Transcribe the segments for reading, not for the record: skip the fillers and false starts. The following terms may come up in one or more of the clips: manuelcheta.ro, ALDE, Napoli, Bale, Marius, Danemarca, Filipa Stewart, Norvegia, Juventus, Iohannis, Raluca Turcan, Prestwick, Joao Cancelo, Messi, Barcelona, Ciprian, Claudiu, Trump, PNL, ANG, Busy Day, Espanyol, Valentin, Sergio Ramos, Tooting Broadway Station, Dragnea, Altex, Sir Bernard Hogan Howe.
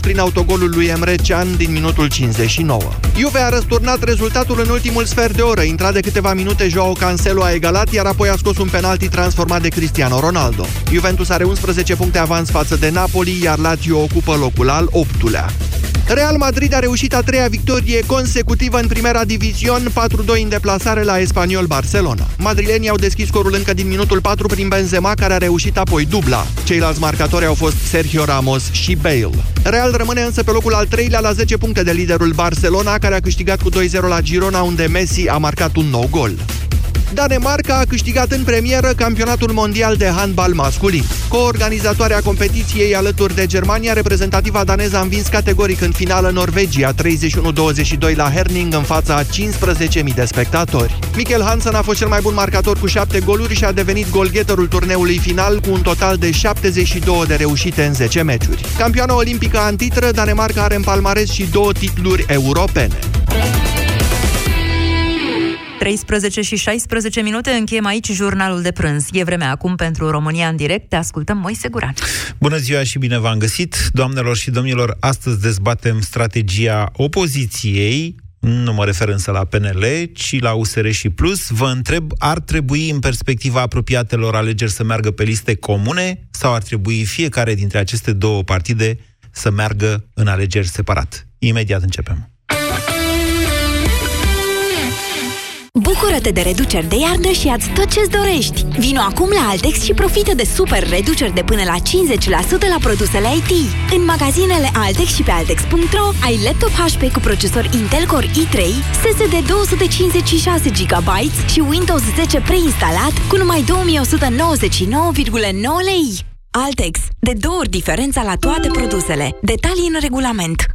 dus prin autogolul lui Emre Can din minutul 59. Juve a răsturnat rezultatul în ultimul sfert de oră. Intrat de câteva minute, Joao Cancelo a egalat, iar apoi a scos un penalti transformat de Cristiano Ronaldo. Juventus are 11 puncte avans față de Napoli, iar Lazio ocupă locul al 8-lea. Real Madrid a reușit a treia victorie consecutivă în Primera Division, 4-2 în deplasare la Espanyol Barcelona. Madrilenii au deschis scorul încă din minutul 4 prin Benzema, care a reușit apoi dubla. Ceilalți marcatori au fost Sergio Ramos și Bale. Real rămâne însă pe locul al 3-lea la 10 puncte de liderul Barcelona, care a câștigat cu 2-0 la Girona, unde Messi a marcat un nou gol. Danemarca a câștigat în premieră campionatul mondial de handbal masculin. Co-organizatoarea competiției alături de Germania, reprezentativa daneză a învins categoric în finală Norvegia 31-22 la Herning în fața a 15.000 de spectatori. Mikkel Hansen a fost cel mai bun marcator cu 7 goluri și a devenit golgheterul turneului final cu un total de 72 de reușite în 10 meciuri. Campioana olimpică în titră, Danemarca are în palmares și 2 titluri europene. 13 și 16 minute, încheiem aici jurnalul de prânz. E vremea acum pentru România în direct. Te ascultăm, Moise Guran. Bună ziua și bine v-am găsit. Doamnelor și domnilor, astăzi dezbatem strategia opoziției, nu mă refer însă la PNL, ci la USR și Plus. Vă întreb, ar trebui în perspectiva apropiatelor alegeri să meargă pe liste comune sau ar trebui fiecare dintre aceste două partide să meargă în alegeri separat? Imediat începem. Bucură-te de reduceri de iarnă și ia-ți tot ce-ți dorești! Vino acum la Altex și profită de super reduceri de până la 50% la produsele IT. În magazinele Altex și pe Altex.ro ai laptop HP cu procesor Intel Core i3, SSD 256 GB și Windows 10 preinstalat cu numai 2199,9 lei. Altex. De două ori diferența la toate produsele. Detalii în regulament.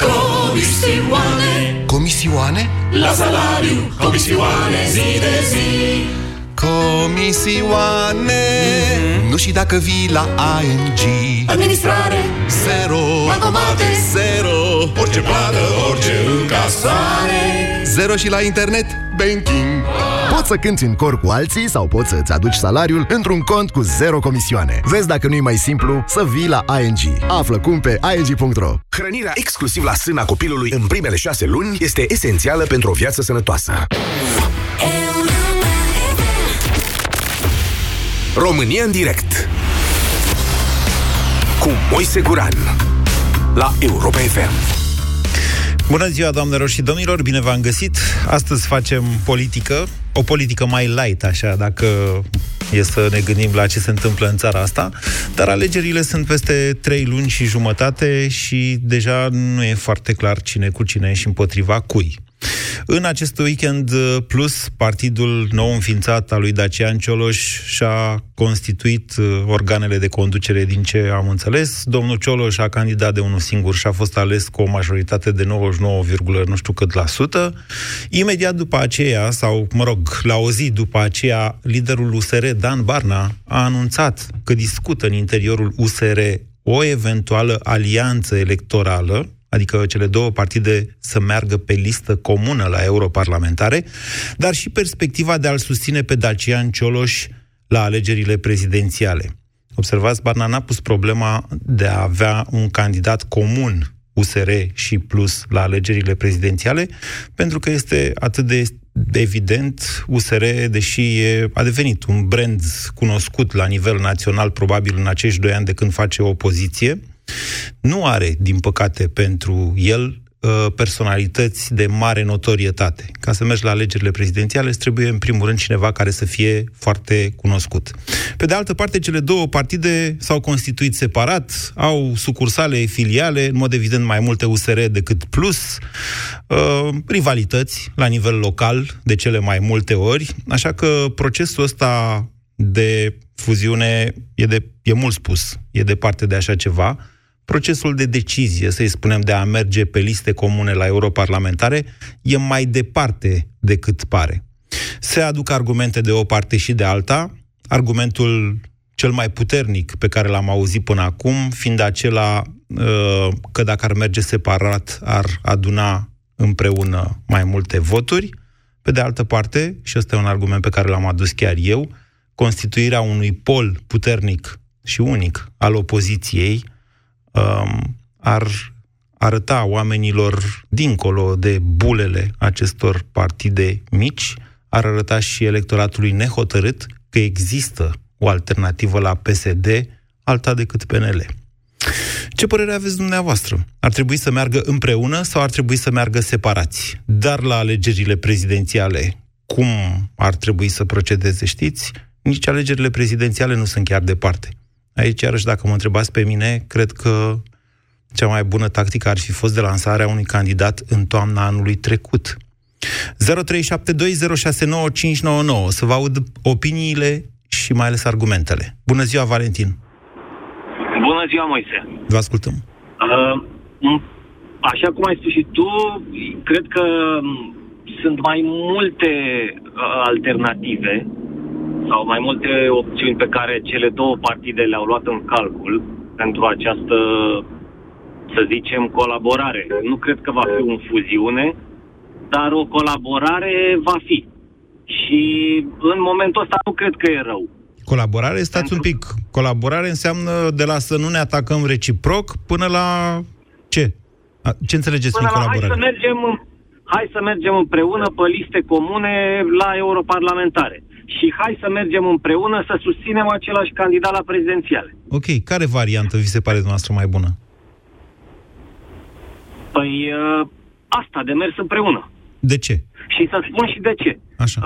Comisioane, comisioane, la salariu, comisioane zi de zi. Comisioane, nu și dacă vii la ANG. Administrare, zero, bancomate, zero, orice plată, orice încasare, zero și la internet banking. Poți să cânti în cor cu alții sau poți să-ți aduci salariul într-un cont cu zero comisioane. Vezi dacă nu-i mai simplu să vii la ANG. Află cum pe ANG.ro. Hrănirea exclusiv la sâna copilului în primele 6 luni este esențială pentru o viață sănătoasă. România în direct cu Moise Guran la Europa FM. Bună ziua, doamnelor și domnilor, bine v-am găsit. Astăzi facem politică, o politică mai light, așa, dacă e să ne gândim la ce se întâmplă în țara asta, dar alegerile sunt peste 3 luni și jumătate și deja nu e foarte clar cine cu cine și împotriva cui. În acest weekend, Plus, partidul nou înființat al lui Dacian Cioloș, și-a constituit organele de conducere, din ce am înțeles. Domnul Cioloș a candidat de unul singur și a fost ales cu o majoritate de 99,% Imediat după aceea, sau, mă rog, la o zi după aceea, liderul USR, Dan Barna, a anunțat că discută în interiorul USR o eventuală alianță electorală, adică cele două partide să meargă pe listă comună la europarlamentare, dar și perspectiva de a-l susține pe Dacian Cioloș la alegerile prezidențiale. Observați, Barna n-a pus problema de a avea un candidat comun USR și Plus la alegerile prezidențiale, pentru că este atât de evident, USR, deși a devenit un brand cunoscut la nivel național, probabil în acești 2 ani de când face opoziție, nu are, din păcate pentru el, personalități de mare notorietate. Ca să mergi la alegerile prezidențiale, îți trebuie în primul rând cineva care să fie foarte cunoscut. Pe de altă parte, cele două partide s-au constituit separat, au sucursale, filiale, în mod evident mai multe USR decât Plus, rivalități la nivel local de cele mai multe ori, așa că procesul ăsta de fuziune e mult spus, e departe de așa ceva. Procesul de decizie, să-i spunem, de a merge pe liste comune la europarlamentare, e mai departe decât pare. Se aduc argumente de o parte și de alta, argumentul cel mai puternic pe care l-am auzit până acum, fiind acela că dacă ar merge separat, ar aduna împreună mai multe voturi. Pe de altă parte, și ăsta e un argument pe care l-am adus chiar eu, constituirea unui pol puternic și unic al opoziției ar arăta oamenilor dincolo de bulele acestor partide mici, ar arăta și electoratului nehotărât că există o alternativă la PSD, alta decât PNL. Ce părere aveți dumneavoastră? Ar trebui să meargă împreună sau ar trebui să meargă separați? Dar la alegerile prezidențiale, cum ar trebui să procedeze, știți? Nici alegerile prezidențiale nu sunt chiar departe. Aici, iarăși, dacă mă întrebați pe mine, cred că cea mai bună tactică ar fi fost de lansarea unui candidat în toamna anului trecut. 0372069599. Să vă aud opiniile și mai ales argumentele. Bună ziua, Valentin! Bună ziua, Moise! Vă ascultăm! Așa cum ai spus și tu, cred că sunt mai multe alternative sau mai multe opțiuni pe care cele două partide le-au luat în calcul pentru această, să zicem, colaborare. Nu cred că va fi o fuziune, dar o colaborare va fi. Și în momentul ăsta nu cred că e rău. Colaborare? Stați un pic. Colaborare înseamnă de la să nu ne atacăm reciproc până la ce? Ce înțelegeți prin colaborare? Hai să mergem împreună pe liste comune la europarlamentare. Și hai să mergem împreună să susținem același candidat la prezidențiale. Ok. Care variantă vi se pare dumneavoastră mai bună? Păi asta, de mers împreună. De ce? Și să spun și de ce. Așa.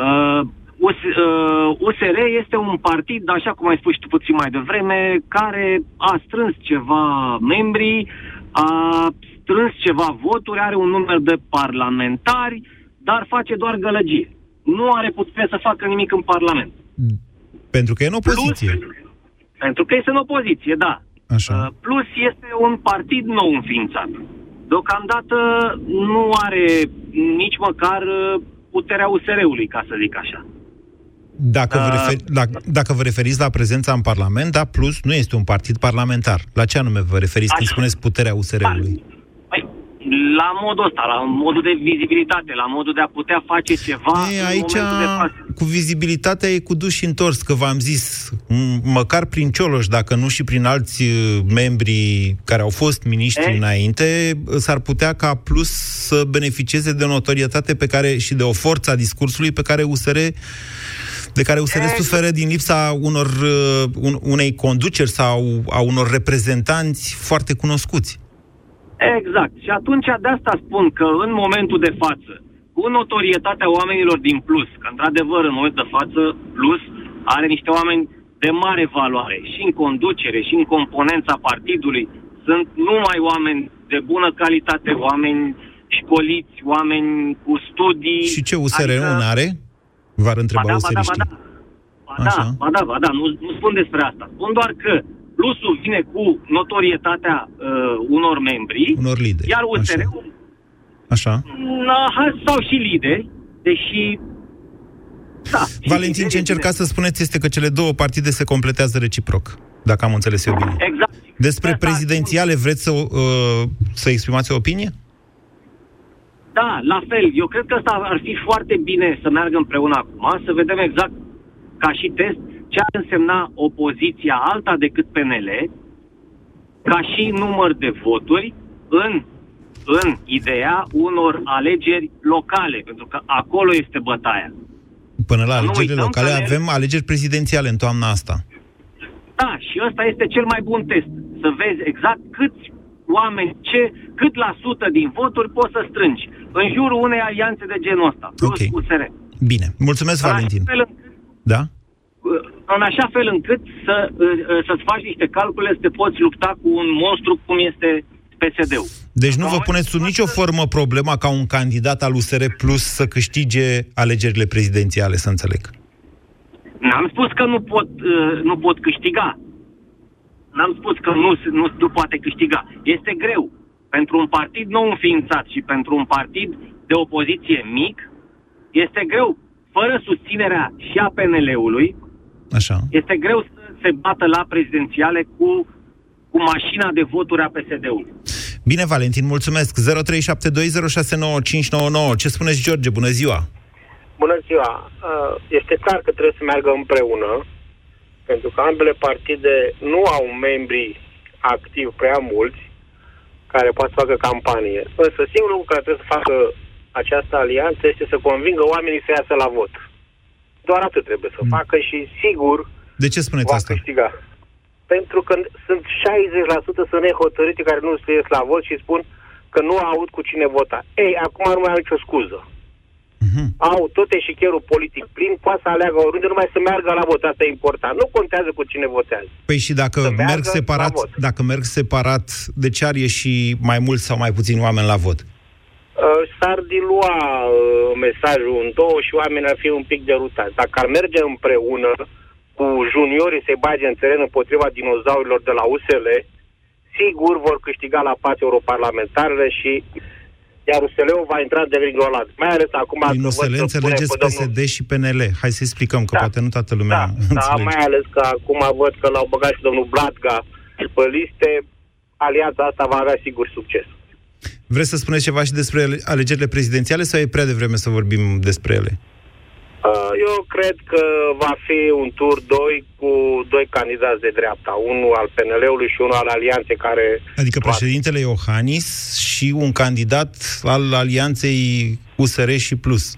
USR este un partid, așa cum ai spus și tu puțin mai devreme, care a strâns ceva membri, a strâns ceva voturi, are un număr de parlamentari, dar face doar gălăgie. Nu are putere să facă nimic în Parlament. Pentru că e în opoziție. Pentru că este în opoziție, da. Așa. Plus este un partid nou înființat. Deocamdată nu are nici măcar puterea USR-ului, ca să zic așa. Dacă vă referiți la prezența în Parlament, da, Plus nu este un partid parlamentar. La ce anume vă referiți când spuneți puterea USR-ului? La modul ăsta, la modul de vizibilitate, la modul de a putea face ceva aici, în momentul de față. Cu vizibilitatea e cu duș întors, că v-am zis, măcar prin Cioloș, dacă nu și prin alți membri care au fost miniștri înainte, s-ar putea ca Plus să beneficieze de o notorietate pe care, și de o forță a discursului pe care USR suferă din lipsa unei conduceri sau a unor reprezentanți foarte cunoscuți. Exact. Și atunci de asta spun că în momentul de față, cu notorietatea oamenilor din Plus, că într-adevăr în momentul de față Plus are niște oameni de mare valoare și în conducere și în componența partidului, sunt numai oameni de bună calitate, oameni școliți, oameni cu studii. Și ce USR adică... nu are? V-ar întreba USR-iștii. Da, nu spun despre asta. Spun doar că Plusul vine cu notorietatea unor membri, unor lideri, iar USR-ul, sau și lideri, deși... Da, Valentin, ce încercați să spuneți este că cele două partide se completează reciproc, dacă am înțeles eu bine. Exact. Despre prezidențiale vreți să exprimați o opinie? Da, la fel. Eu cred că asta ar fi foarte bine să meargă împreună acum, să vedem exact, ca și test, ce ar însemna opoziția alta decât PNL, ca și număr de voturi, în ideea unor alegeri locale, pentru că acolo este bătaia. Până la alegerile locale avem alegeri prezidențiale în toamna asta. Da, și ăsta este cel mai bun test. Să vezi exact câți oameni, cât la sută din voturi poți să strângi în jurul unei alianțe de genul ăsta. Okay. Plus USR. Bine. Mulțumesc, Valentin. Da? În așa fel încât să-ți faci niște calcule, să te poți lupta cu un monstru cum este PSD-ul. Deci nu vă puneți sub nicio formă problema ca un candidat al USR Plus să câștige alegerile prezidențiale, să înțeleg. N-am spus că nu pot câștiga. N-am spus că nu poate câștiga. Este greu. Pentru un partid nou înființat și pentru un partid de opoziție mic, este greu. Fără susținerea și a PNL-ului, așa, este greu să se bată la prezidențiale cu mașina de voturi a PSD-ului. Bine, Valentin, mulțumesc. 0372069599. Ce spuneți, George? Bună ziua! Bună ziua! Este clar că trebuie să meargă împreună, pentru că ambele partide nu au membrii activ prea mulți care poate să facă campanie. Însă singurul lucru care trebuie să facă această alianță este să convingă oamenii să iasă la vot. Doar atât trebuie să facă și sigur de ce spuneți va asta? Câștiga. Pentru că sunt 60% sunt nehotărâte care nu se ies la vot și spun că nu aud cu cine vota. Ei, acum nu mai au nicio scuză. Au tot eșicherul politic plin, poate să aleagă oriunde, numai să meargă la vot. Asta e important. Nu contează cu cine votează. Păi și dacă merg separat, de ce ar ieși mai mult sau mai puțin oameni la vot? S-ar dilua mesajul în două și oamenii ar fi un pic derutați. Dacă ar merge împreună cu juniorii să-i bage în teren împotriva dinozaurilor de la USL, sigur vor câștiga la pas europarlamentarele și iar USL-ul va intra de gringolat. Mai ales acum... Din USL înțelegeți PSD și PNL. Hai să explicăm, că poate nu toată lumea înțelege. Da, mai ales că acum văd că l-au băgat și domnul Blatga pe liste. Alianța asta va avea sigur succes. Vreți să spuneți ceva și despre alegerile prezidențiale sau e prea devreme să vorbim despre ele? Eu cred că va fi un tur 2 cu doi candidați de dreapta. Unul al PNL-ului și unul al Alianței care... Adică președintele Iohannis și un candidat al Alianței USR și Plus.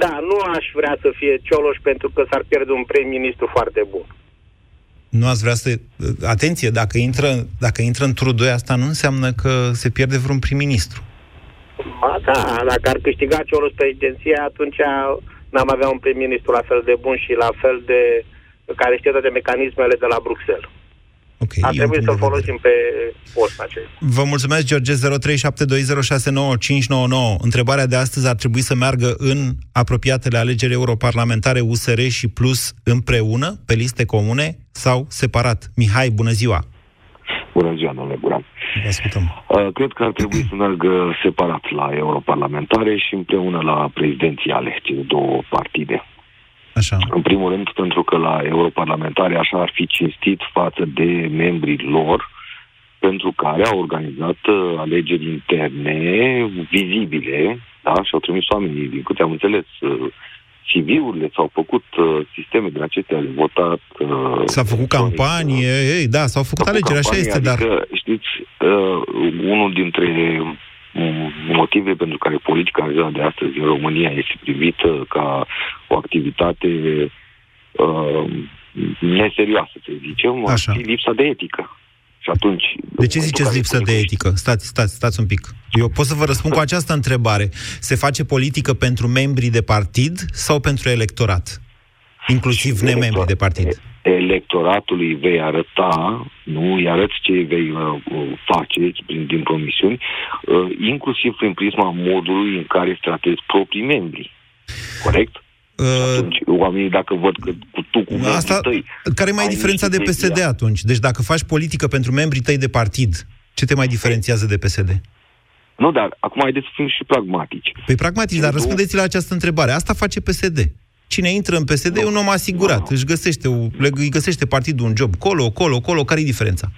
Da, nu aș vrea să fie Cioloș pentru că s-ar pierde un prim-ministru foarte bun. Nu ați vrea să... Atenție, dacă intră în turul 2, asta nu înseamnă că se pierde vreun prim-ministru. Ba da, dacă ar câștiga Cioloș prezidenția, atunci n-am avea un prim-ministru la fel de bun și la fel de... care știe toate mecanismele de la Bruxelles. Okay, ar trebui să-l folosim pe post acesta. Vă mulțumesc, George. 0372069599. Întrebarea de astăzi ar trebui să meargă în apropiatele alegeri europarlamentare USR și Plus împreună, pe liste comune sau separat? Mihai, bună ziua! Bună ziua, domnule Guran. Vă ascultăm. Cred că ar trebui să meargă separat la europarlamentare și împreună la prezidențiale, cele două partide. Așa. În primul rând, pentru că la europarlamentare așa ar fi cinstit față de membrii lor, pentru care au organizat alegeri interne vizibile, da? Și au trimis oamenii, din câte am înțeles, CV-urile, s-au făcut sisteme din acestea, le votat... S-a făcut campanie, ei, da, s-au făcut alegeri, așa este, adică, dar... Știți, unul dintre... motive pentru care politica în ziua de astăzi în România este privită ca o activitate neserioasă, să zicem, ar fi lipsa de etică. Și atunci... De ce ziceți lipsă de etică? Stați un pic. Eu pot să vă răspund cu această întrebare. Se face politică pentru membrii de partid sau pentru electorat? Inclusiv nemembrii de partid. Electoratului vei arăta, nu? Îi arăți ce vei face din promisiuni, inclusiv prin prisma modului în care tratezi proprii membri. Corect? Atunci, oamenii, dacă văd că tu cu membrii tăi... Care mai e diferența de PSD atunci? Deci dacă faci politică pentru membrii tăi de partid, ce te mai diferențiază de PSD? Nu, dar acum haideți să fim și pragmatici. Păi pragmatici, dar răspundeți la această întrebare. Asta face PSD. Cine intră în PSD e un om asigurat. Îi găsește partidul un job. Colo, care e diferența?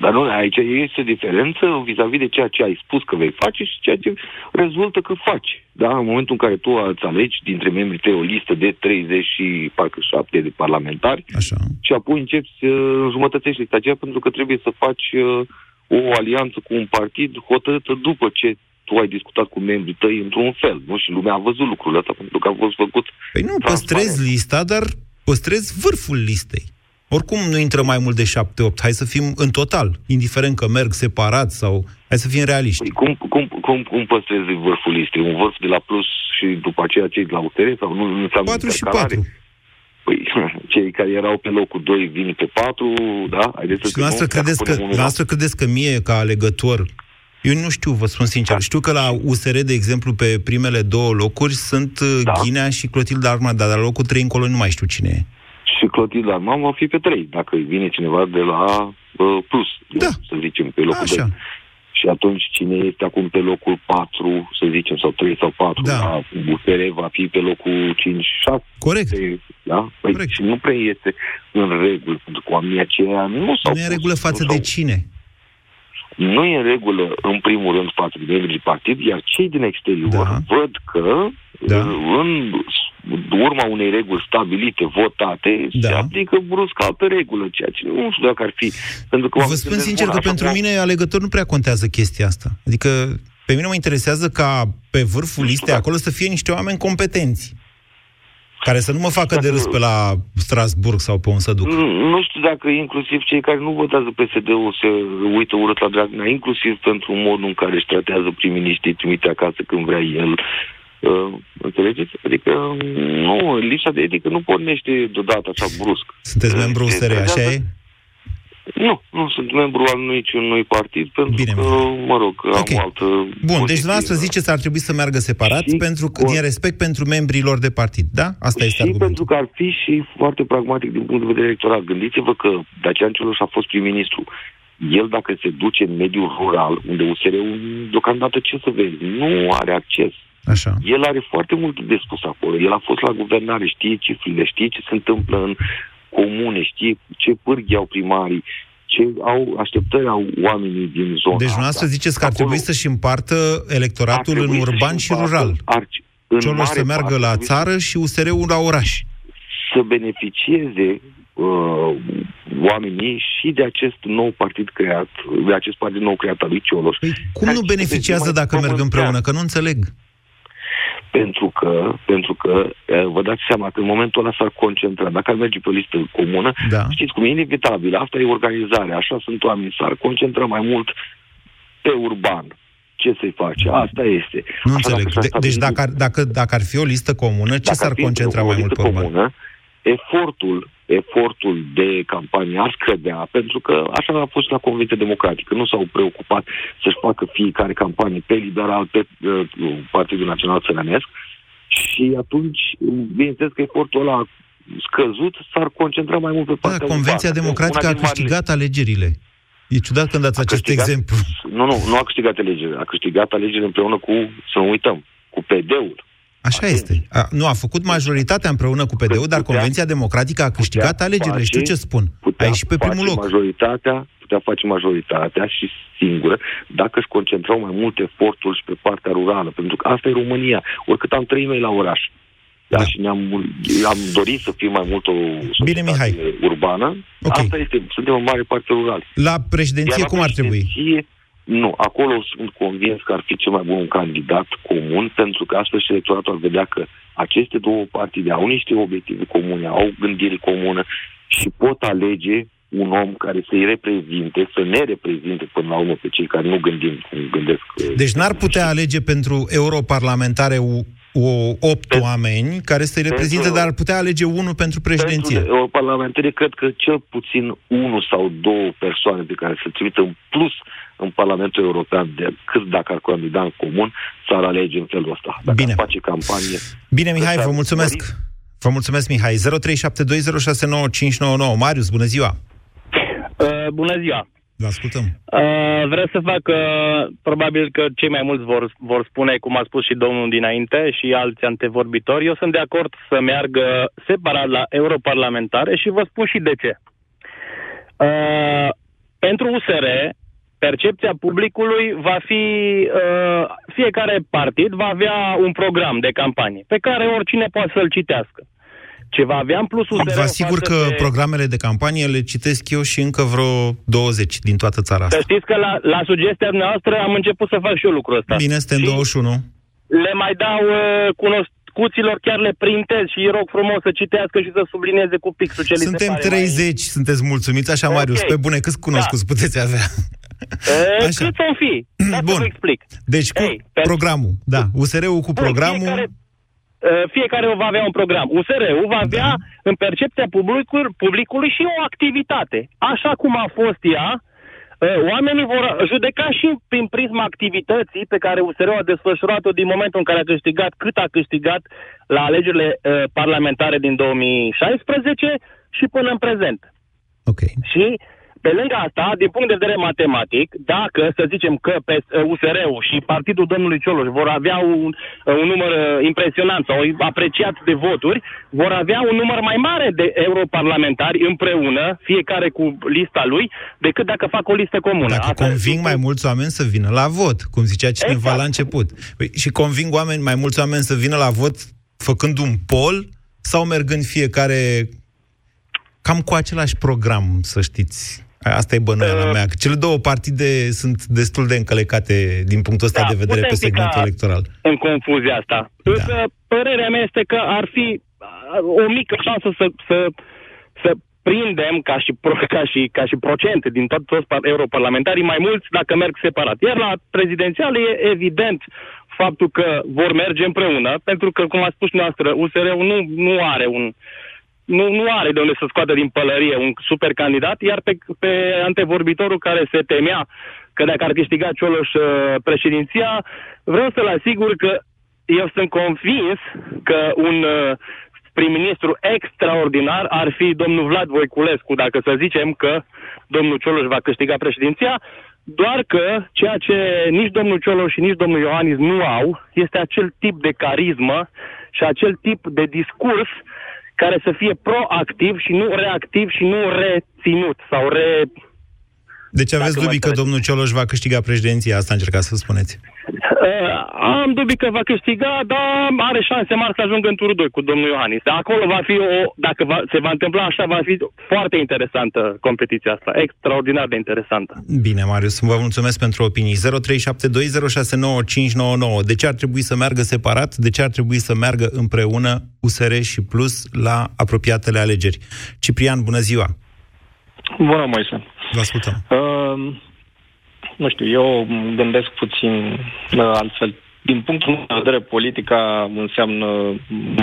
Dar nu, aici este o diferență vis-a-vis de ceea ce ai spus că vei face și ceea ce rezultă că faci. Da? În momentul în care tu îți alegi dintre membrii tăi o listă de 37 de parlamentari. Așa. Și apoi începi să înjumătățești lista aceea pentru că trebuie să faci o alianță cu un partid hotărâtă după ce tu ai discutat cu membrii tăi într-un fel, nu? Și lumea a văzut lucrul ăsta, pentru că a fost făcut... Păi nu, păstrezi lista, dar păstrezi vârful listei. Oricum nu intră mai mult de 7-8. Hai să fim în total, indiferent că merg separat sau... Hai să fim realiști. Păi cum păstrezi vârful listei? Un vârf de la Plus și după aceea cei de la USR? Sau nu înseamnă 4 și 4. Păi, cei care erau pe locul 2 vin pe 4, da? Și dumneavoastră credeți că mie, ca alegător... Eu nu știu, vă spun sincer. Știu că la USR, de exemplu, pe primele două locuri sunt Ghinea și Clotilde Arman, dar la locul 3 încolo nu mai știu cine e. Și Clotilde Arman va fi pe 3, dacă vine cineva de la Plus, da. Nu, să zicem, pe locul 2. Și atunci cine este acum pe locul 4, să zicem, sau 3 sau 4, da. La USR va fi pe locul 5-6. Corect. Da? Păi corect. Și nu prea este în regulă, pentru că oamenii aceia nu s-au... Nu e în regulă față de cine? Nu e în regulă, în primul rând, față de membrii partid, iar cei din exterior văd că în urma unei reguli stabilite, votate, da, se aplică brusc altă regulă, ceea ce nu știu dacă ar fi. Pentru că vă spun sincer că pentru mine alegători nu prea contează chestia asta. Adică pe mine mă interesează ca pe vârful listei acolo să fie niște oameni competenți, care să nu mă facă de râs pe la Strasburg sau pe un săduc. Nu știu dacă inclusiv cei care nu votează PSD-ul se uită urât la Dragnea, inclusiv pentru modul în care își tratează prim-miniștrii, trimite acasă când vrea el. Înțelegeți? Adică nu, lipsa de etică nu pornește deodată așa brusc. Sunteți membru USR, așa e? Nu sunt membru al niciunui partid, pentru bine, că, mă rog, okay, am altă... Bun, deci dumneavoastră ziceți că ar trebui să meargă separați, pentru că, din respect pentru membrii lor de partid, da? Asta este argumentul. Pentru că ar fi și foarte pragmatic din punct de vedere electoral. Gândiți-vă că Dacian Cioloș a fost prim-ministru. El, dacă se duce în mediul rural, unde USR-ul, deocamdată, ce să vezi? Nu are acces. Așa. El are foarte mult de spus acolo. El a fost la guvernare, știe cifrele, știe ce se întâmplă în comune, știe ce pârghii au primarii, ce au așteptări au oamenii din zona. Deci dumneavoastră ziceți că ar trebui să-și împartă electoratul în urban și rural. Cioloș să meargă la țară și USR-ul la oraș. Să beneficieze oamenii și de acest nou partid creat, de acest partid nou creat al lui Cioloș. Păi, cum nu beneficiază dacă merg împreună? Că nu înțeleg. Pentru că vă dați seama că în momentul ăla s-ar concentra. Dacă ar merge pe o listă comună, da, știți cum e inevitabil, asta e organizarea, așa sunt oamenii, s-ar concentra mai mult pe urban. Ce să-i face? Asta este. Nu așa înțeleg. Deci dacă ar fi o listă comună, ce s-ar concentra mai mult pe urban? Comună, efortul de campanie ar scădea, pentru că așa a fost la Convenția Democratică. Nu s-au preocupat să-și facă fiecare campanie pe liberal, pe Partidul Național Țărănesc și atunci, bineînțeles că efortul ăla scăzut s-ar concentra mai mult pe partea Convenția Democratică a câștigat alegerile. E ciudat când dați acest exemplu. Nu a câștigat alegerile. A câștigat alegerile împreună cu, să nu uităm, cu PD-ul. Așa este. A făcut majoritatea împreună cu PD-ul, dar Convenția Democratică a câștigat alegerile. Știu ce spun. Aici și pe primul loc. Putea face majoritatea și singură dacă își concentrau mai mult efortul și pe partea rurală. Pentru că asta e România. Oricât am trăit noi la oraș. Da. Și am dorit să fie mai mult o societate urbană. Okay. Asta este. Suntem în mare parte rurală. La președinție cum ar trebui? Nu, acolo sunt convins că ar fi cel mai bun candidat comun, pentru că astfel și electoratul ar vedea că aceste două partide au niște obiective comune, au gândiri comune și pot alege un om care să-i reprezinte, să ne reprezinte până la urmă pe cei care nu gândim cum gândesc. Deci n-ar putea alege pentru europarlamentare 8 oameni care să-i reprezinte, dar ar putea alege unul pentru președinție. Pentru parlamentari, cred că cel puțin 1 sau 2 persoane pe care se trimită în plus în Parlamentul European, decât dacă ar candida în comun, s-ar alege în felul ăsta. Dacă bine, face campanie... Bine, Mihai, vă mulțumesc! Vă mulțumesc, Mihai! 0372069599. Marius, bună ziua! Bună ziua! Vă ascultăm! Vreau să fac... probabil că cei mai mulți vor spune, cum a spus și domnul dinainte și alți antevorbitori, eu sunt de acord să meargă separat la europarlamentare și vă spun și de ce. Pentru USR... percepția publicului va fi, fiecare partid va avea un program de campanie, pe care oricine poate să-l citească. Ce va avea în plus USR... Vă asigur că programele de campanie le citesc eu și încă vreo 20 din toată țara asta. Să știți că la sugestia noastră am început să fac și eu lucrul ăsta. Bine, suntem 21. Le mai dau cunoscuților, chiar le printez și îi rog frumos să citească și să sublinieze cu pixul ce suntem li se pare 30, mai... sunteți mulțumiți, așa, okay. Marius, pe bune, câți cunoscuți puteți avea? Cât o fi? Bun. Vă explic. Deci cu programul, da, USR-ul cu programul... Fiecare va avea un program. USR-ul va avea, da, în percepția publicului și o activitate. Așa cum a fost ea, oamenii vor judeca și prin prisma activității pe care USR-ul a desfășurat-o din momentul în care a câștigat, cât a câștigat la alegerile parlamentare din 2016 și până în prezent. Ok. Și... pe lângă asta, din punct de vedere matematic, dacă, să zicem, că USR-ul și partidul domnului Cioloș vor avea un număr impresionant sau apreciat de voturi, vor avea un număr mai mare de europarlamentari împreună, fiecare cu lista lui, decât dacă fac o listă comună. Dacă asta conving mai mulți oameni să vină la vot, cum zicea cineva la început. Și conving mai mulți oameni să vină la vot făcând un poll sau mergând fiecare cam cu același program, să știți? Asta e bănuiala mea. Cele două partide sunt destul de încălecate din punctul ăsta de vedere pe segmentul electoral. În confuzia asta. Da. Părerea mea este că ar fi o mică șansă să prindem ca și procente din toți europarlamentarii mai mulți dacă merg separat. Iar la prezidențiale e evident faptul că vor merge împreună, pentru că, cum a spus noastră, USR-ul nu are un... Nu are de unde să scoată din pălărie un super candidat, iar pe antevorbitorul care se temea că dacă ar câștiga Cioloș președinția, vreau să-l asigur că eu sunt convins că un prim-ministru extraordinar ar fi domnul Vlad Voiculescu, dacă să zicem că domnul Cioloș va câștiga președinția, doar că ceea ce nici domnul Cioloș și nici domnul Iohannis nu au este acel tip de carismă și acel tip de discurs care să fie proactiv și nu reactiv și nu reținut sau Deci aveți dubii că domnul Cioloș va câștiga președinția, asta încercați să spuneți? Am dubii că va câștiga, dar are șanse mari să ajungă în turul 2 cu domnul Iohannis. Dar acolo va fi se va întâmpla așa, va fi foarte interesantă competiția asta, extraordinar de interesantă. Bine, Marius, vă mulțumesc pentru opinii. 0372069599. De ce ar trebui să meargă separat? De ce ar trebui să meargă împreună USR și Plus la apropiatele alegeri? Ciprian, bună ziua! Bună, Moise! Vă ascultăm. Nu știu, eu gândesc puțin altfel. Din punctul meu de vedere, politica înseamnă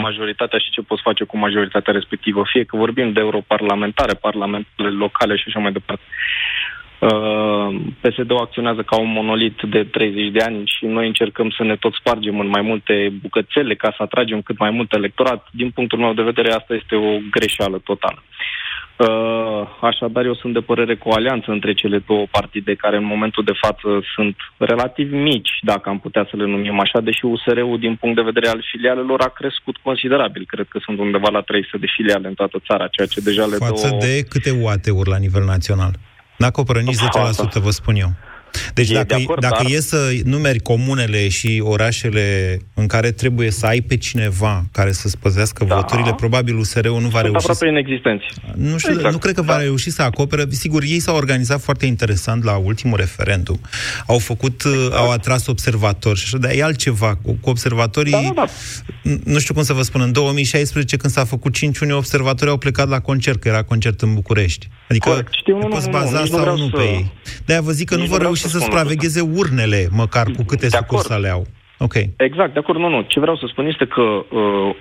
majoritatea și ce poți face cu majoritatea respectivă. Fie că vorbim de europarlamentare, parlamentele locale și așa mai departe. PSD-ul acționează ca un monolit de 30 de ani și noi încercăm să ne tot spargem în mai multe bucățele ca să atragem cât mai mult electorat. Din punctul meu de vedere, asta este o greșeală totală. Așadar, eu sunt de părere cu o alianță între cele două partide, care în momentul de față sunt relativ mici, dacă am putea să le numim așa, deși USR-ul, din punct de vedere al filialelor, a crescut considerabil. Cred că sunt undeva la 300 de filiale în toată țara, ceea ce deja le dă... Față de câte UAT-uri la nivel național? N-acoperă nici 10%, vă spun eu. Deci dacă e să numeri comunele și orașele în care trebuie să ai pe cineva care să spăzească voturile, probabil USR-ul nu va reuși. Aproape inexistenți. Nu știu, exact. Nu cred că va reuși să acopere. Sigur, ei s-au organizat foarte interesant la ultimul referendum. Au atras observatori și așa, dar e altceva cu observatorii. Nu știu cum să vă spun, în 2016 când s-a făcut 5, unii observatori au plecat la concert, că era concert în București. Adică poți baza sau nu pe ei. De-aia vă zic că nu vor reuși să supravegheze urnele, măcar cu câte sucursale au. Okay. Exact, de acord, nu. Ce vreau să spun este că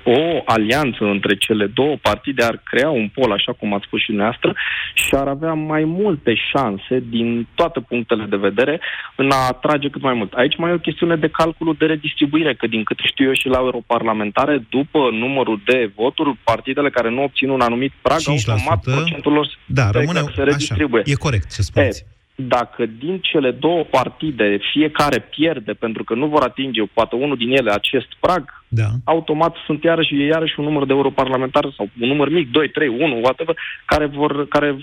o alianță între cele două partide ar crea un pol, așa cum ați spus și dumneavoastră, și ar avea mai multe șanse din toate punctele de vedere în a atrage cât mai mult. Aici mai e o chestiune de calculul de redistribuire, că din câte știu eu și la europarlamentare, după numărul de voturi, partidele care nu obțin un anumit prag, automat procentul lor se redistribuie. Așa, e corect ce spuneți. Dacă din cele două partide fiecare pierde pentru că nu vor atinge poate unul din ele acest prag, automat sunt iarăși un număr de europarlamentari sau un număr mic, 2, 3, 1, whatever,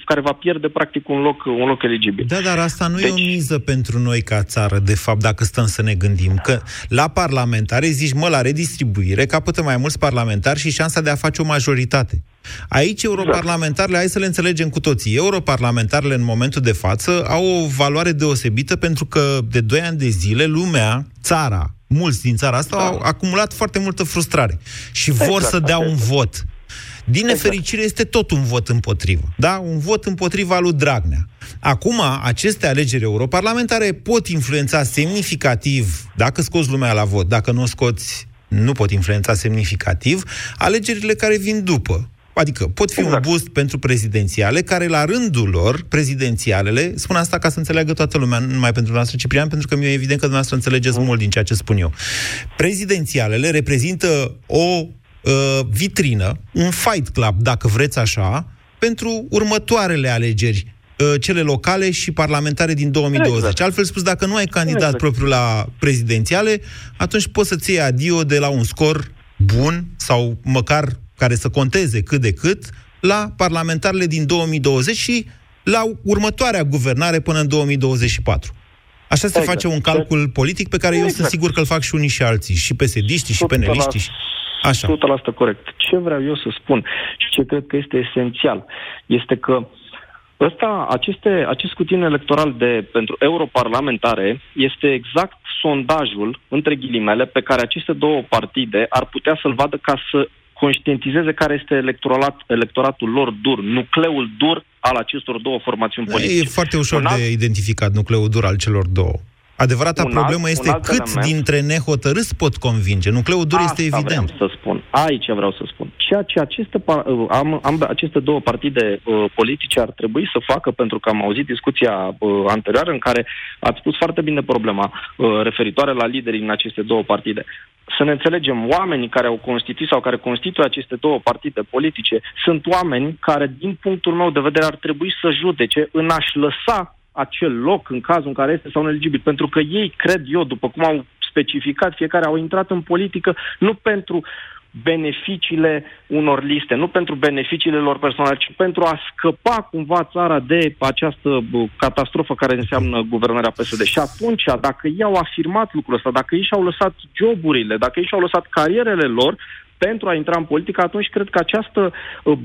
care va pierde practic un loc eligibil. Da, dar asta nu e o miză pentru noi ca țară, de fapt, dacă stăm să ne gândim. Că la parlamentare zici, la redistribuire capătă mai mulți parlamentari și șansa de a face o majoritate. Aici europarlamentarele, hai să le înțelegem cu toții, europarlamentarele în momentul de față au o valoare deosebită pentru că de 2 ani de zile lumea, țara, mulți din țara asta au acumulat foarte multă frustrare și vor să dea un vot. Din nefericire este tot un vot împotrivă, un vot împotriva lui Dragnea. Acum, aceste alegeri europarlamentare pot influența semnificativ, dacă scoți lumea la vot, dacă nu scoți, nu pot influența semnificativ, alegerile care vin după. Adică pot fi un boost pentru prezidențiale, care la rândul lor, prezidențialele, spun asta ca să înțeleagă toată lumea, nu numai pentru noastră, Ciprian, pentru că mi-e evident că dumneavoastră înțelegeți mult din ceea ce spun eu. Prezidențialele reprezintă o vitrină, un fight club, dacă vreți așa, pentru următoarele alegeri, cele locale și parlamentare din 2020. Exact. Altfel spus, dacă nu ai candidat propriu la prezidențiale, atunci poți să-ți iei adio de la un scor bun sau măcar care să conteze cât de cât la parlamentarele din 2020 și la următoarea guvernare până în 2024. Așa se face un calcul politic pe care eu sunt sigur că îl fac și unii și alții, și PSD-iștii, și PNL-iștii. Așa. 100% corect. Ce vreau eu să spun și ce cred că este esențial este că acest cutin electoral pentru europarlamentare este exact sondajul, între ghilimele, pe care aceste două partide ar putea să-l vadă ca să conștientizeze care este electoratul lor dur, nucleul dur al acestor două formațiuni politice. E foarte ușor de identificat nucleul dur al celor două. Adevărata problemă este câți dintre nehotărâți pot convinge. Nucleul dur este evident. Vreau să spun. Aici vreau să spun. Ceea ce aceste două partide politice ar trebui să facă, pentru că am auzit discuția anterioară în care ați spus foarte bine problema referitoare la liderii în aceste două partide. Să ne înțelegem, oamenii care au constituit sau care constituie aceste două partide politice sunt oameni care, din punctul meu de vedere, ar trebui să judece în a-și lăsa acel loc în cazul în care este sau ineligibil. Pentru că ei, cred eu, după cum au specificat, fiecare au intrat în politică nu pentru beneficiile unor liste, nu pentru beneficiile lor personale, ci pentru a scăpa cumva țara de această catastrofă care înseamnă guvernarea PSD. Și atunci, dacă ei au afirmat lucrul ăsta, dacă ei și-au lăsat joburile, dacă ei și-au lăsat carierele lor pentru a intra în politică, atunci cred că această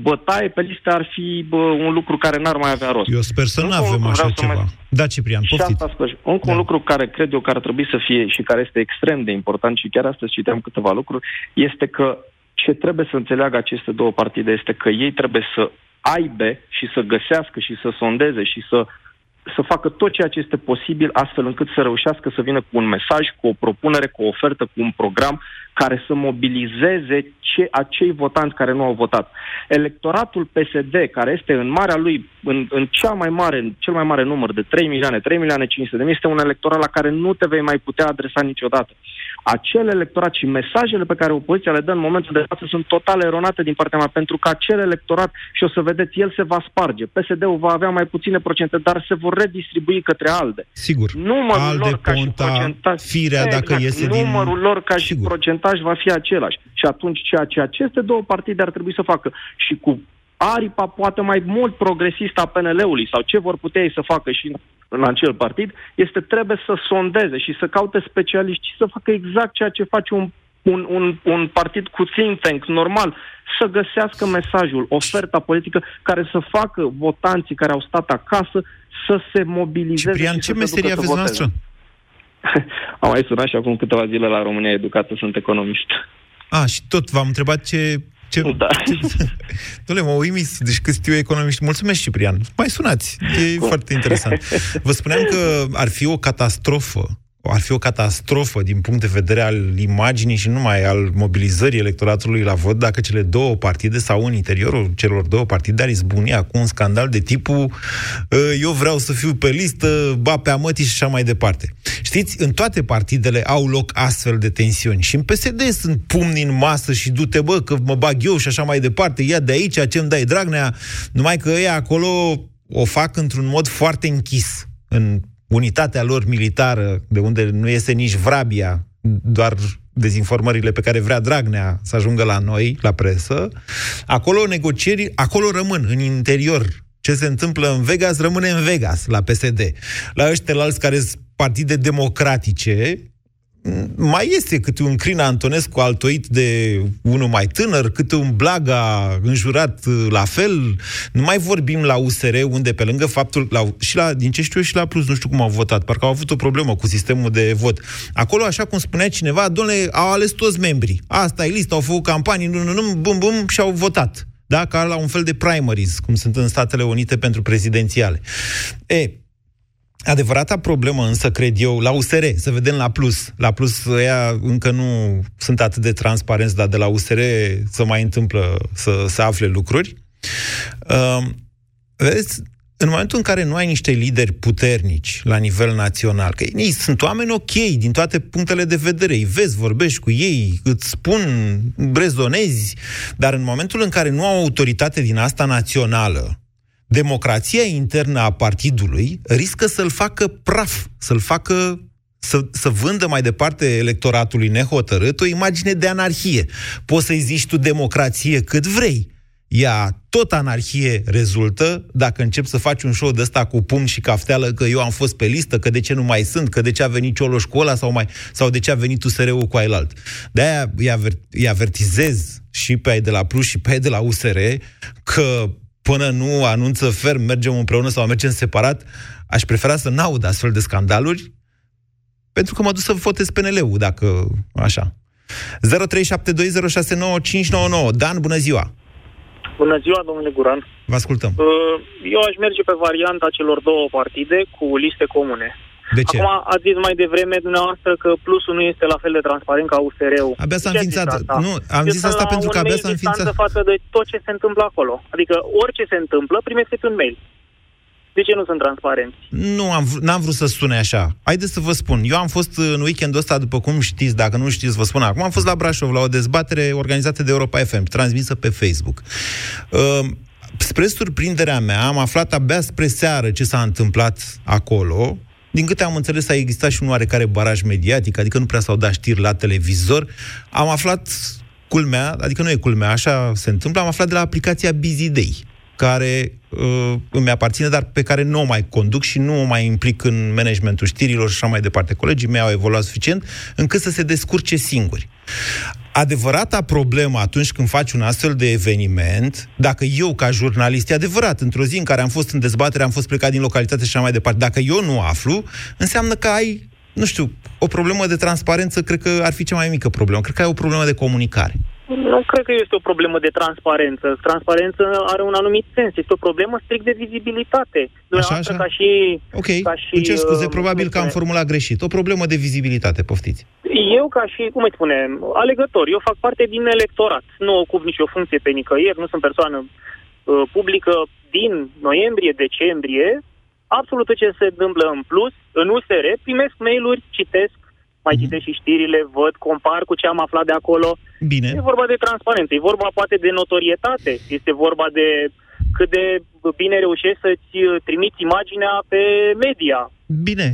bătaie pe listă ar fi un lucru care n-ar mai avea rost. Eu sper să nu avem așa ceva. Da, Ciprian, poftiți. Un lucru care cred eu că ar trebui să fie și care este extrem de important, și chiar astăzi citeam câteva lucruri, este că ce trebuie să înțeleagă aceste două partide este că ei trebuie să aibă și să găsească și să sondeze și să facă tot ceea ce este posibil astfel încât să reușească să vină cu un mesaj, cu o propunere, cu o ofertă, cu un program care să mobilizeze acei votanți care nu au votat. Electoratul PSD, care este în marea lui, în cel mai mare număr de 3.500.000, este un electorat la care nu te vei mai putea adresa niciodată. Acel electorat și mesajele pe care opoziția le dă în momentul de față sunt total eronate din partea mea, pentru că acel electorat, și o să vedeți, el se va sparge. PSD-ul va avea mai puține procente, dar se vor redistribui către ALDE. Sigur. Numărul lor ca și procentaj va fi același. Și atunci ceea ce aceste două partide ar trebui să facă și cu aripa poate mai mult progresistă a PNL-ului sau ce vor putea ei să facă și în acel partid, este trebuie să sondeze și să caute specialiști și să facă exact ceea ce face un partid cu think tank normal, să găsească mesajul, oferta politică care să facă votanții care au stat acasă să se mobilizeze. Ciprian, ce meserie aveți noastră? Am mai sunat și acum câteva zile la România Educată, sunt economist. Și tot v-am întrebat ce... Da. Doamne, mă uimis, deci cât știu economiști. Mulțumesc, Ciprian. Mai sunați, e foarte interesant. Vă spuneam că ar fi o catastrofă din punct de vedere al imaginii și numai al mobilizării electoratului la vot dacă cele două partide sau în interiorul celor două partide ar izbucni acum un scandal de tipul eu vreau să fiu pe listă, ba pe amătii și așa mai departe. Știți, în toate partidele au loc astfel de tensiuni și în PSD sunt pumni în masă și du-te bă că mă bag eu și așa mai departe, ia de aici, ce-mi dai Dragnea, numai că ei acolo o fac într-un mod foarte închis în unitatea lor militară, de unde nu iese nici vrabia, doar dezinformările pe care vrea Dragnea să ajungă la noi, la presă, acolo negocieri, acolo rămân, în interior. Ce se întâmplă în Vegas, rămâne în Vegas, la PSD. La ăștia alți care sunt partide democratice, mai este câte un Crina Antonescu altoit de unul mai tânăr, câte un Blaga înjurat la fel. Nu mai vorbim la USR, unde pe lângă faptul... din ce știu eu, și la Plus, nu știu cum au votat, parcă au avut o problemă cu sistemul de vot. Acolo, așa cum spunea cineva, dom'le, au ales toți membrii. Asta e lista, au făcut campanii, bum, bum, și au votat. Da? Ca la un fel de primaries, cum sunt în Statele Unite pentru prezidențiale. Adevărata problemă însă, cred eu, la USR, să vedem la Plus. La Plus ea încă nu sunt atât de transparenți, dar de la USR se mai întâmplă să afle lucruri. Vezi, în momentul în care nu ai niște lideri puternici la nivel național, că ei sunt oameni ok din toate punctele de vedere, îi vezi, vorbești cu ei, îți spun, brezonezi, dar în momentul în care nu au autoritate din asta națională, democrația internă a partidului riscă să-l facă praf, să vândă mai departe electoratului nehotărât o imagine de anarhie. Poți să-i zici tu democrație cât vrei, ea tot anarhie rezultă dacă încep să faci un show de ăsta cu pumn și cafteală, că eu am fost pe listă, că de ce nu mai sunt, că de ce a venit Cioloș cu ăla sau de ce a venit USR-ul cu ailalt. De-aia îi avertizez și pe ai de la Plus și pe ai de la USR că până nu anunță ferm mergem împreună sau mergem separat, aș prefera să n-aud astfel de scandaluri, pentru că mă duc să votez PNL-ul, dacă așa. 0372069599. Dan, bună ziua! Bună ziua, domnule Guran. Vă ascultăm. Eu aș merge pe varianta celor două partide cu liste comune. De ce? Acum ați zis mai devreme dumneavoastră că Plusul nu este la fel de transparent ca USR-ul. Abia s-a înființat. Nu, am zis asta pentru că abia s-a înființat. Este față de tot ce se întâmplă acolo. Adică orice se întâmplă, primește un mail. De ce nu sunt transparenți? N-am vrut să sune așa. Haideți să vă spun. Eu am fost în weekendul ăsta, după cum știți, dacă nu știți, vă spun acum, am fost la Brașov, la o dezbatere organizată de Europa FM, transmisă pe Facebook. Spre surprinderea mea, am aflat abia spre seară ce s-a întâmplat acolo. Din câte am înțeles, a existat și un oarecare baraj mediatic, adică nu prea s-au dat știri la televizor. Am aflat, culmea, adică nu e culmea, așa se întâmplă, am aflat de la aplicația Busy Day, care îmi aparține, dar pe care nu o mai conduc și nu o mai implic în managementul știrilor și așa mai departe. Colegii mei au evoluat suficient încât să se descurce singuri. Adevărata problemă atunci când faci un astfel de eveniment, dacă eu ca jurnalist, e adevărat, într-o zi în care am fost în dezbatere, am fost plecat din localitate și așa mai departe, dacă eu nu aflu, înseamnă că ai, nu știu, o problemă de transparență, cred că ar fi cea mai mică problemă, cred că ai o problemă de comunicare. Nu cred că este o problemă de transparență. Transparența are un anumit sens. Este o problemă strict de vizibilitate. Așa. Ca și îmi cer scuze, probabil că am formulat greșit. O problemă de vizibilitate, poftiți. Eu ca și, cum îi spune, alegător. Eu fac parte din electorat. Nu ocup nicio funcție pe nicăieri. Nu sunt persoană publică. Din noiembrie, decembrie, absolut tot ce se întâmplă în Plus, în USR, primesc mail-uri, citesc, mai citesc și știrile, văd, compar cu ce am aflat de acolo. Bine. E vorba de transparență, e vorba poate de notorietate, este vorba de cât de bine reușești să-ți trimiți imaginea pe media.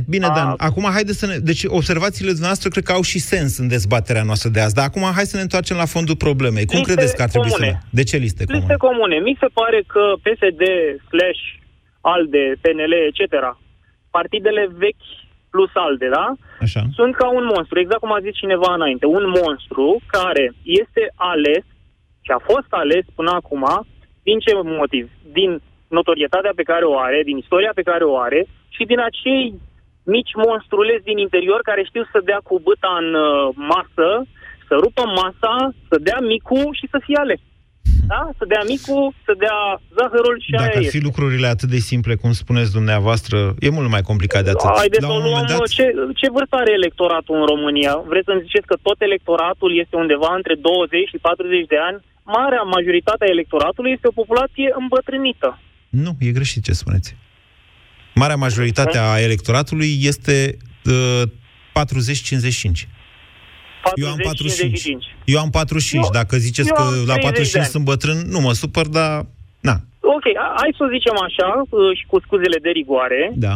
Bine, Dan. Acum haideți să ne... Deci observațiile noastre cred că au și sens în dezbaterea noastră de azi, dar acum hai să ne întoarcem la fondul problemei. Cum credeți că ar trebui să... De ce liste comune? Liste comune. Mi se pare că PSD/ALDE, PNL, etc., partidele vechi plus ALDE, da? Așa. Sunt ca un monstru, exact cum a zis cineva înainte. Un monstru care este ales și a fost ales până acum, din ce motiv? Din notorietatea pe care o are, din istoria pe care o are și din acei mici monstrulezi din interior care știu să dea cu bâta în masă, să rupă masa, să dea micul și să fie ales. Da? Să dea micul, să dea zahărul și aia. Dacă ar fi lucrurile atât de simple, cum spuneți dumneavoastră, e mult mai complicat de atât. Haideți să luăm ce vârstă are electoratul în România? Vreți să-mi ziceți că tot electoratul este undeva între 20 și 40 de ani? Marea majoritatea electoratului este o populație îmbătrânită. Nu, e greșit ce spuneți. Marea majoritatea a electoratului este 40-55. Eu am 45. Eu am 45. Dacă ziceți că la 45 sunt bătrân, nu mă supăr, dar... Na. Ok, hai să zicem așa, și cu scuzele de rigoare, da.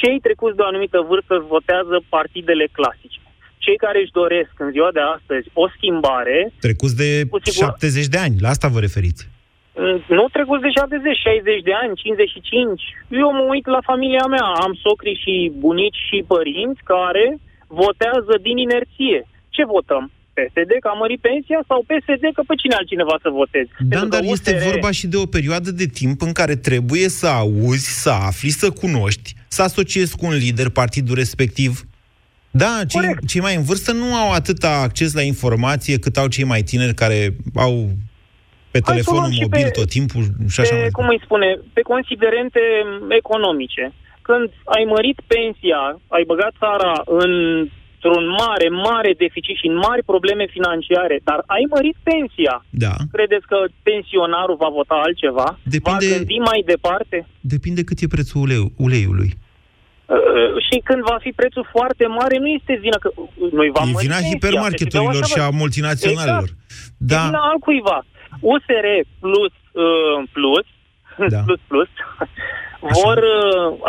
Cei trecuți de o anumită vârstă votează partidele clasice. Cei care își doresc în ziua de astăzi o schimbare... Trecuți de 70 de ani, la asta vă referiți. Nu trecuți de 70, 60 de ani, 55. Eu mă uit la familia mea, am socri și bunici și părinți care votează din inerție. Ce votăm? PSD că a mărit pensia sau PSD că pe cine altcineva să votezi? Dan, dar este vorba și de o perioadă de timp în care trebuie să auzi, să afli, să cunoști, să asociezi cu un lider partidul respectiv. Da, cei mai în vârstă nu au atâta acces la informație cât au cei mai tineri care au pe telefonul mobil tot timpul și așa mai departe. Cum îi spune? Pe considerente economice. Când ai mărit pensia, ai băgat țara în... într-un mare deficit și în mari probleme financiare, dar ai mărit pensia. Da. Credeți că pensionarul va vota altceva? Depinde, va gândi mai departe? Depinde cât e prețul uleiului. Și când va fi prețul foarte mare, nu este vina că noi va mări pensia. E vina hipermarketurilor și a multinaționalelor. Exact. Da. E vina altcuiva. USR plus vor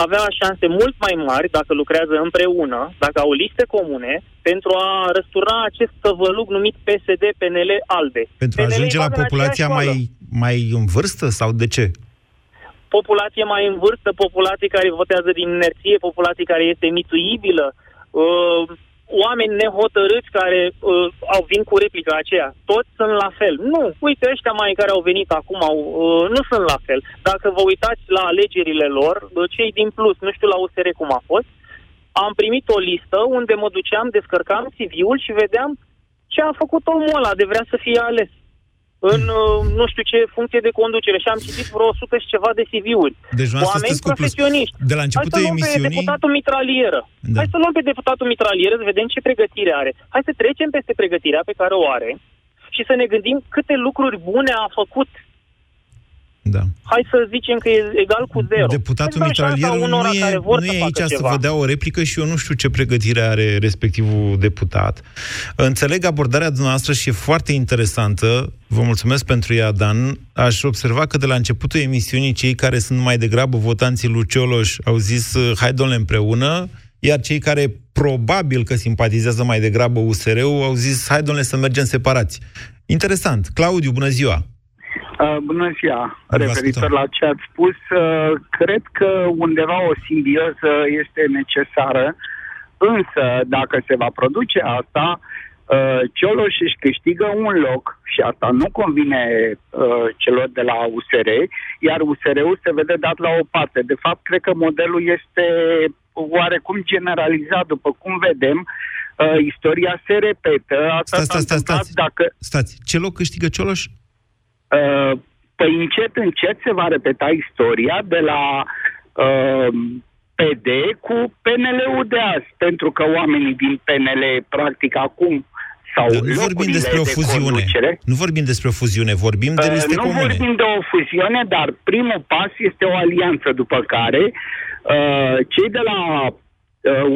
avea șanse mult mai mari dacă lucrează împreună, dacă au liste comune, pentru a răsturna acest tăvălug numit PSD, PNL, ALDE. Pentru a ajunge la populația mai mai în vârstă sau de ce? Populație mai în vârstă, populație care votează din inerție, populație care este mituibilă, oameni nehotărâți care vin cu replica aceea. Toți sunt la fel. Nu, uite, ăștia mai care au venit acum nu sunt la fel. Dacă vă uitați la alegerile lor, cei din Plus, nu știu la USR cum a fost, am primit o listă unde mă duceam, descărcam CV-ul și vedeam ce a făcut omul ăla de vrea să fie ales în nu știu ce funcție de conducere și am citit vreo 100 și ceva de CV-uri. Deci, oameni profesioniști. De la începutul emisiunii... Hai să luăm pe deputatul mitralieră. Da. Hai să luăm pe deputatul mitralieră să vedem ce pregătire are. Hai să trecem peste pregătirea pe care o are și să ne gândim câte lucruri bune a făcut. Da. Hai să zicem că e egal cu zero. Deputatul mitralieră nu e aici să vă dea o replică și eu nu știu ce pregătire are respectivul deputat. Înțeleg abordarea dumneavoastră și e foarte interesantă. Vă mulțumesc pentru ea, Dan. Aș observa că de la începutul emisiunii cei care sunt mai degrabă votanții lui Cioloș au zis hai domnule împreună, iar cei care probabil că simpatizează mai degrabă USR-ul au zis hai domnule să mergem separați. Interesant. Claudiu, bună ziua! Bună ziua! Referitor la ce ați spus, cred că undeva o simbioză este necesară, însă dacă se va produce asta, Cioloș își câștigă un loc și asta nu convine celor de la USR, iar USR-ul se vede dat la o parte. De fapt, cred că modelul este oarecum generalizat, după cum vedem, istoria se repetă. Asta stați, ce loc câștigă Cioloș? Păi încet se va repeta istoria de la PD cu PNL-ul de azi, pentru că oamenii din PNL practic acum sau nu vorbim despre o fuziune. Nu vorbim despre o fuziune, vorbim de liste comune. Nu vorbim de o fuziune, dar primul pas este o alianță, după care cei de la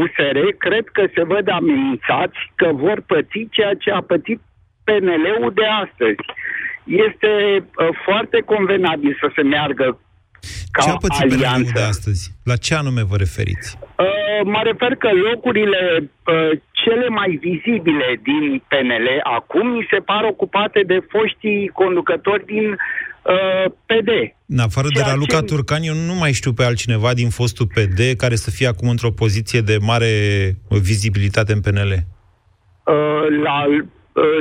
USR cred că se văd amenințați că vor păți ceea ce a pătit PNL-ul de astăzi. Este foarte convenabil să se meargă ca ce a pățit alianță. De astăzi? La ce anume vă referiți? Mă refer că locurile cele mai vizibile din PNL acum mi se par ocupate de foștii conducători din PD. În afară de Raluca Turcan, eu nu mai știu pe altcineva din fostul PD care să fie acum într-o poziție de mare vizibilitate în PNL.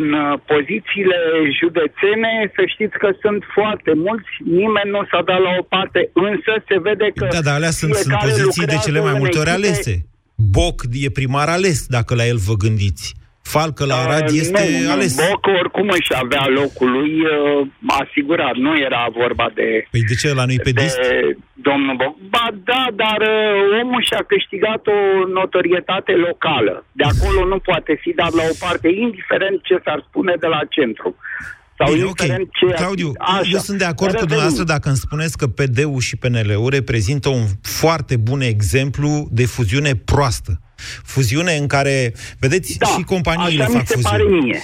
În pozițiile județene, să știți că sunt foarte mulți, nimeni nu s-a dat la o parte, însă se vede că... Da, dar alea sunt poziții de cele mai multe ori alese. Boc e primar ales, dacă la el vă gândiți. Falcă la Arad este ales. Boc oricum își avea locul lui asigurat, nu era vorba de... Păi de ce, ăla nu-i pedist? De domnul Boc. Ba da, dar omul și-a câștigat o notorietate locală. De acolo nu poate fi dat la o parte, indiferent ce s-ar spune de la centru. Sau bine, indiferent okay. Ce... Claudiu, eu sunt de acord cu dumneavoastră dacă îmi spuneți că PD-ul și PNL-ul reprezintă un foarte bun exemplu de fuziune proastă. Fuziune în care, vedeți, da, și companiile fac fuziune.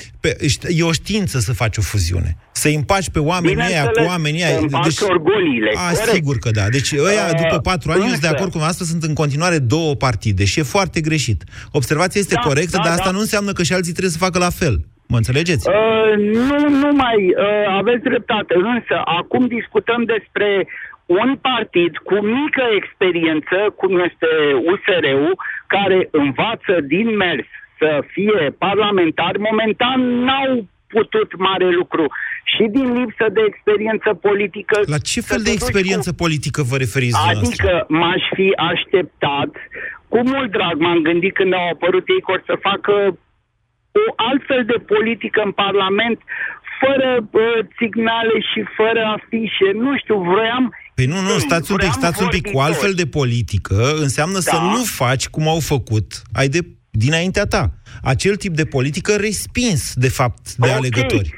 E o știință să faci o fuziune. Să împaci pe oamenii aia cu oamenii aia. Deci, orgoliile. Sigur că da. Deci ăia, după 4 ani, eu sunt de acord cu asta, sunt în continuare două partide și e foarte greșit. Observația este corectă, dar asta nu înseamnă că și alții trebuie să facă la fel. Mă înțelegeți? Nu, aveți dreptate. Însă, acum discutăm despre un partid cu mică experiență, cum este USR-ul, care învață din mers să fie parlamentar. Momentan n-au putut mare lucru și din lipsă de experiență politică... La ce fel de experiență politică vă referiți dumneavoastră? Adică m-aș fi așteptat, cu mult drag m-am gândit când au apărut ei că or să facă o altfel de politică în Parlament, fără signale și fără afișe, nu știu, vroiam... Păi nu, stați un pic, cu altfel de politică înseamnă să nu faci cum au făcut dinaintea ta. Acel tip de politică respins, de fapt, de alegători.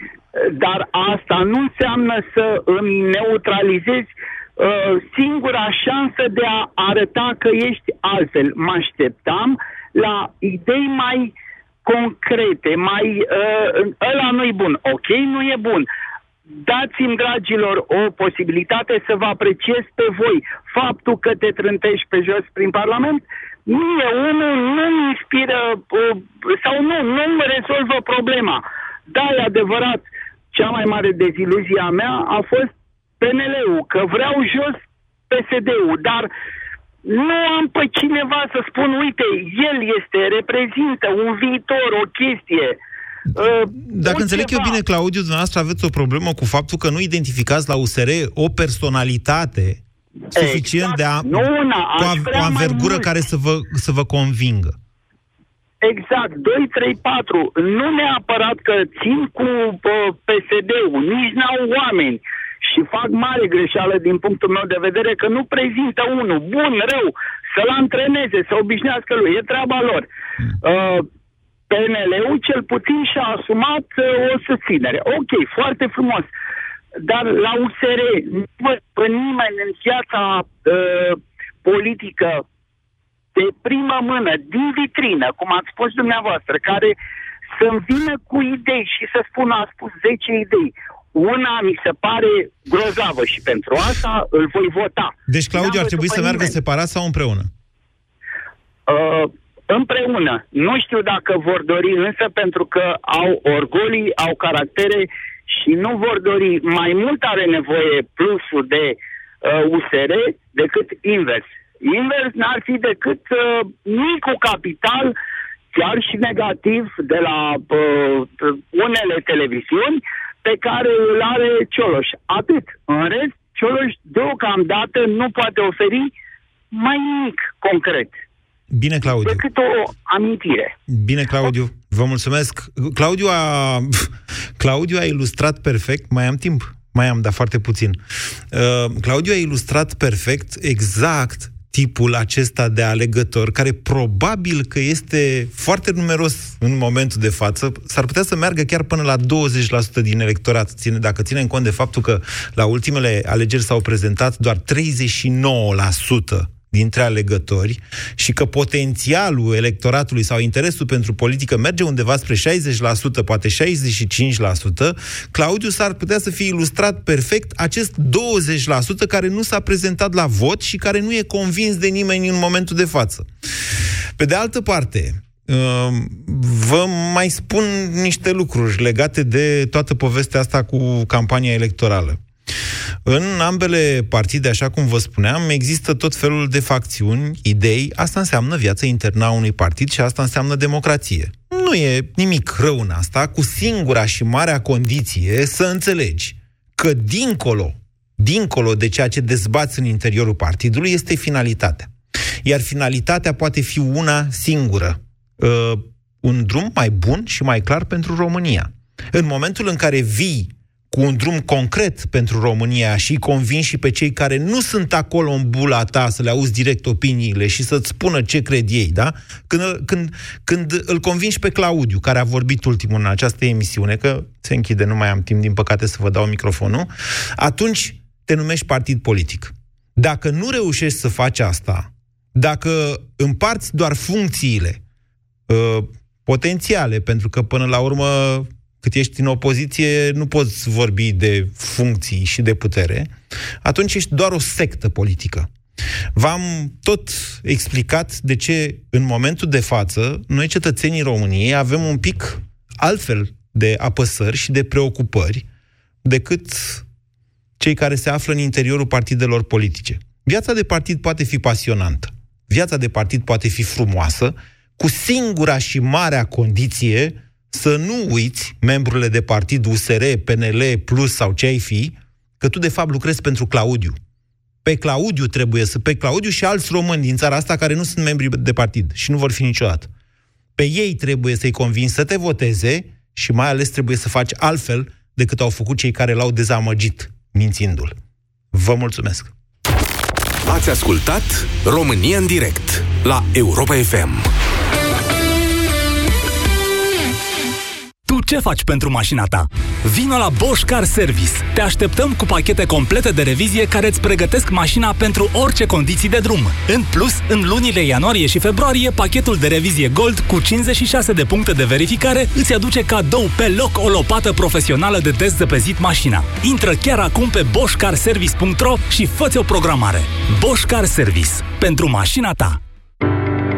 Dar asta nu înseamnă să îmi neutralizezi singura șansă de a arăta că ești altfel. Mă așteptam la idei mai concrete, mai... ăla nu-i bun. Ok, nu e bun. Dați-mi, dragilor, o posibilitate să vă apreciez pe voi. Faptul că te trântești pe jos prin Parlament, mie unul nu-mi inspiră sau nu-mi rezolvă problema. Da, e adevărat, cea mai mare deziluzia mea a fost PNL-ul, că vreau jos PSD-ul, dar nu am pe cineva să spun, uite, el este, reprezintă un viitor, o chestie. Dacă înțeleg eu bine, Claudiu, dumneavoastră aveți o problemă cu faptul că nu identificați la USR o personalitate suficient exact, de o anvergură care să vă convingă. Exact, 2, 3, 4. Nu neapărat că țin cu PSD-ul, nici n-au oameni. Și fac mare greșeală din punctul meu de vedere că nu prezintă unul bun, rău, să-l antreneze, să obișnuiască lui, e treaba lor. PNL-ul cel puțin și-a asumat o susținere. Ok, foarte frumos. Dar la USR nu văd pe nimeni în viața politică de primă mână, din vitrină, cum ați spus dumneavoastră, care să-mi vină cu idei și să spună, a spus 10 idei. Una mi se pare grozavă și pentru asta îl voi vota. Deci, Claudiu, ar trebui să meargă separat sau împreună? Împreună. Nu știu dacă vor dori, însă pentru că au orgolii, au caractere și nu vor dori. Mai mult are nevoie plusul de USR decât invers. Invers n-ar fi decât micul capital, chiar și negativ, de la unele televiziuni, pe care îl are Cioloș. Atât. În rest, Cioloș deocamdată nu poate oferi mai nimic concret. Bine, Claudiu. Decât o amintire. Bine, Claudiu. Vă mulțumesc. Claudiu a ilustrat perfect. Mai am timp? Mai am, dar foarte puțin. Claudiu a ilustrat perfect exact tipul acesta de alegător, care probabil că este foarte numeros în momentul de față, s-ar putea să meargă chiar până la 20% din electorat, dacă ținem cont de faptul că la ultimele alegeri s-au prezentat doar 39% dintre alegători și că potențialul electoratului sau interesul pentru politică merge undeva spre 60%, poate 65%, Claudiu s-ar putea să fie ilustrat perfect acest 20% care nu s-a prezentat la vot și care nu e convins de nimeni în momentul de față. Pe de altă parte, vă mai spun niște lucruri legate de toată povestea asta cu campania electorală. În ambele partide, așa cum vă spuneam, există tot felul de facțiuni, idei. Asta înseamnă viața internă a unui partid și asta înseamnă democrație. Nu e nimic rău în asta, cu singura și marea condiție să înțelegi că dincolo de ceea ce dezbați în interiorul partidului este finalitatea. Iar finalitatea poate fi una singură. Un drum mai bun și mai clar pentru România. În momentul în care vii cu un drum concret pentru România și convinși și pe cei care nu sunt acolo în bula ta să le auzi direct opiniile și să-ți spună ce cred ei, da? Când îl convingi pe Claudiu, care a vorbit ultimul în această emisiune, că se închide, nu mai am timp, din păcate, să vă dau microfonul, atunci te numești partid politic. Dacă nu reușești să faci asta, dacă împarți doar funcțiile potențiale, pentru că până la urmă cât ești în opoziție, nu poți vorbi de funcții și de putere, atunci ești doar o sectă politică. V-am tot explicat de ce, în momentul de față, noi cetățenii României avem un pic altfel de apăsări și de preocupări decât cei care se află în interiorul partidelor politice. Viața de partid poate fi pasionantă, viața de partid poate fi frumoasă, cu singura și marea condiție să nu uiți, membrurile de partid USR, PNL, Plus sau ce ai fi, că tu de fapt lucrezi pentru Claudiu. Pe Claudiu și alți români din țara asta care nu sunt membri de partid și nu vor fi niciodată. Pe ei trebuie să-i convingi să te voteze și mai ales trebuie să faci altfel decât au făcut cei care l-au dezamăgit, mințindu-l. Vă mulțumesc! Ați ascultat România în direct la Europa FM. Ce faci pentru mașina ta? Vino la Bosch Car Service. Te așteptăm cu pachete complete de revizie care îți pregătesc mașina pentru orice condiții de drum. În plus, în lunile ianuarie și februarie, pachetul de revizie Gold cu 56 de puncte de verificare îți aduce cadou pe loc o lopată profesională de dezăpezit mașina. Intră chiar acum pe boschcarservice.ro și fă-ți o programare. Bosch Car Service. Pentru mașina ta.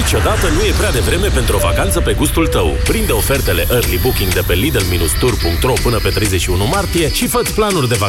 Niciodată nu e prea devreme pentru o vacanță pe gustul tău. Prinde ofertele Early Booking de pe Lidl-Tour.ro până pe 31 martie și fă-ți planuri de vacanță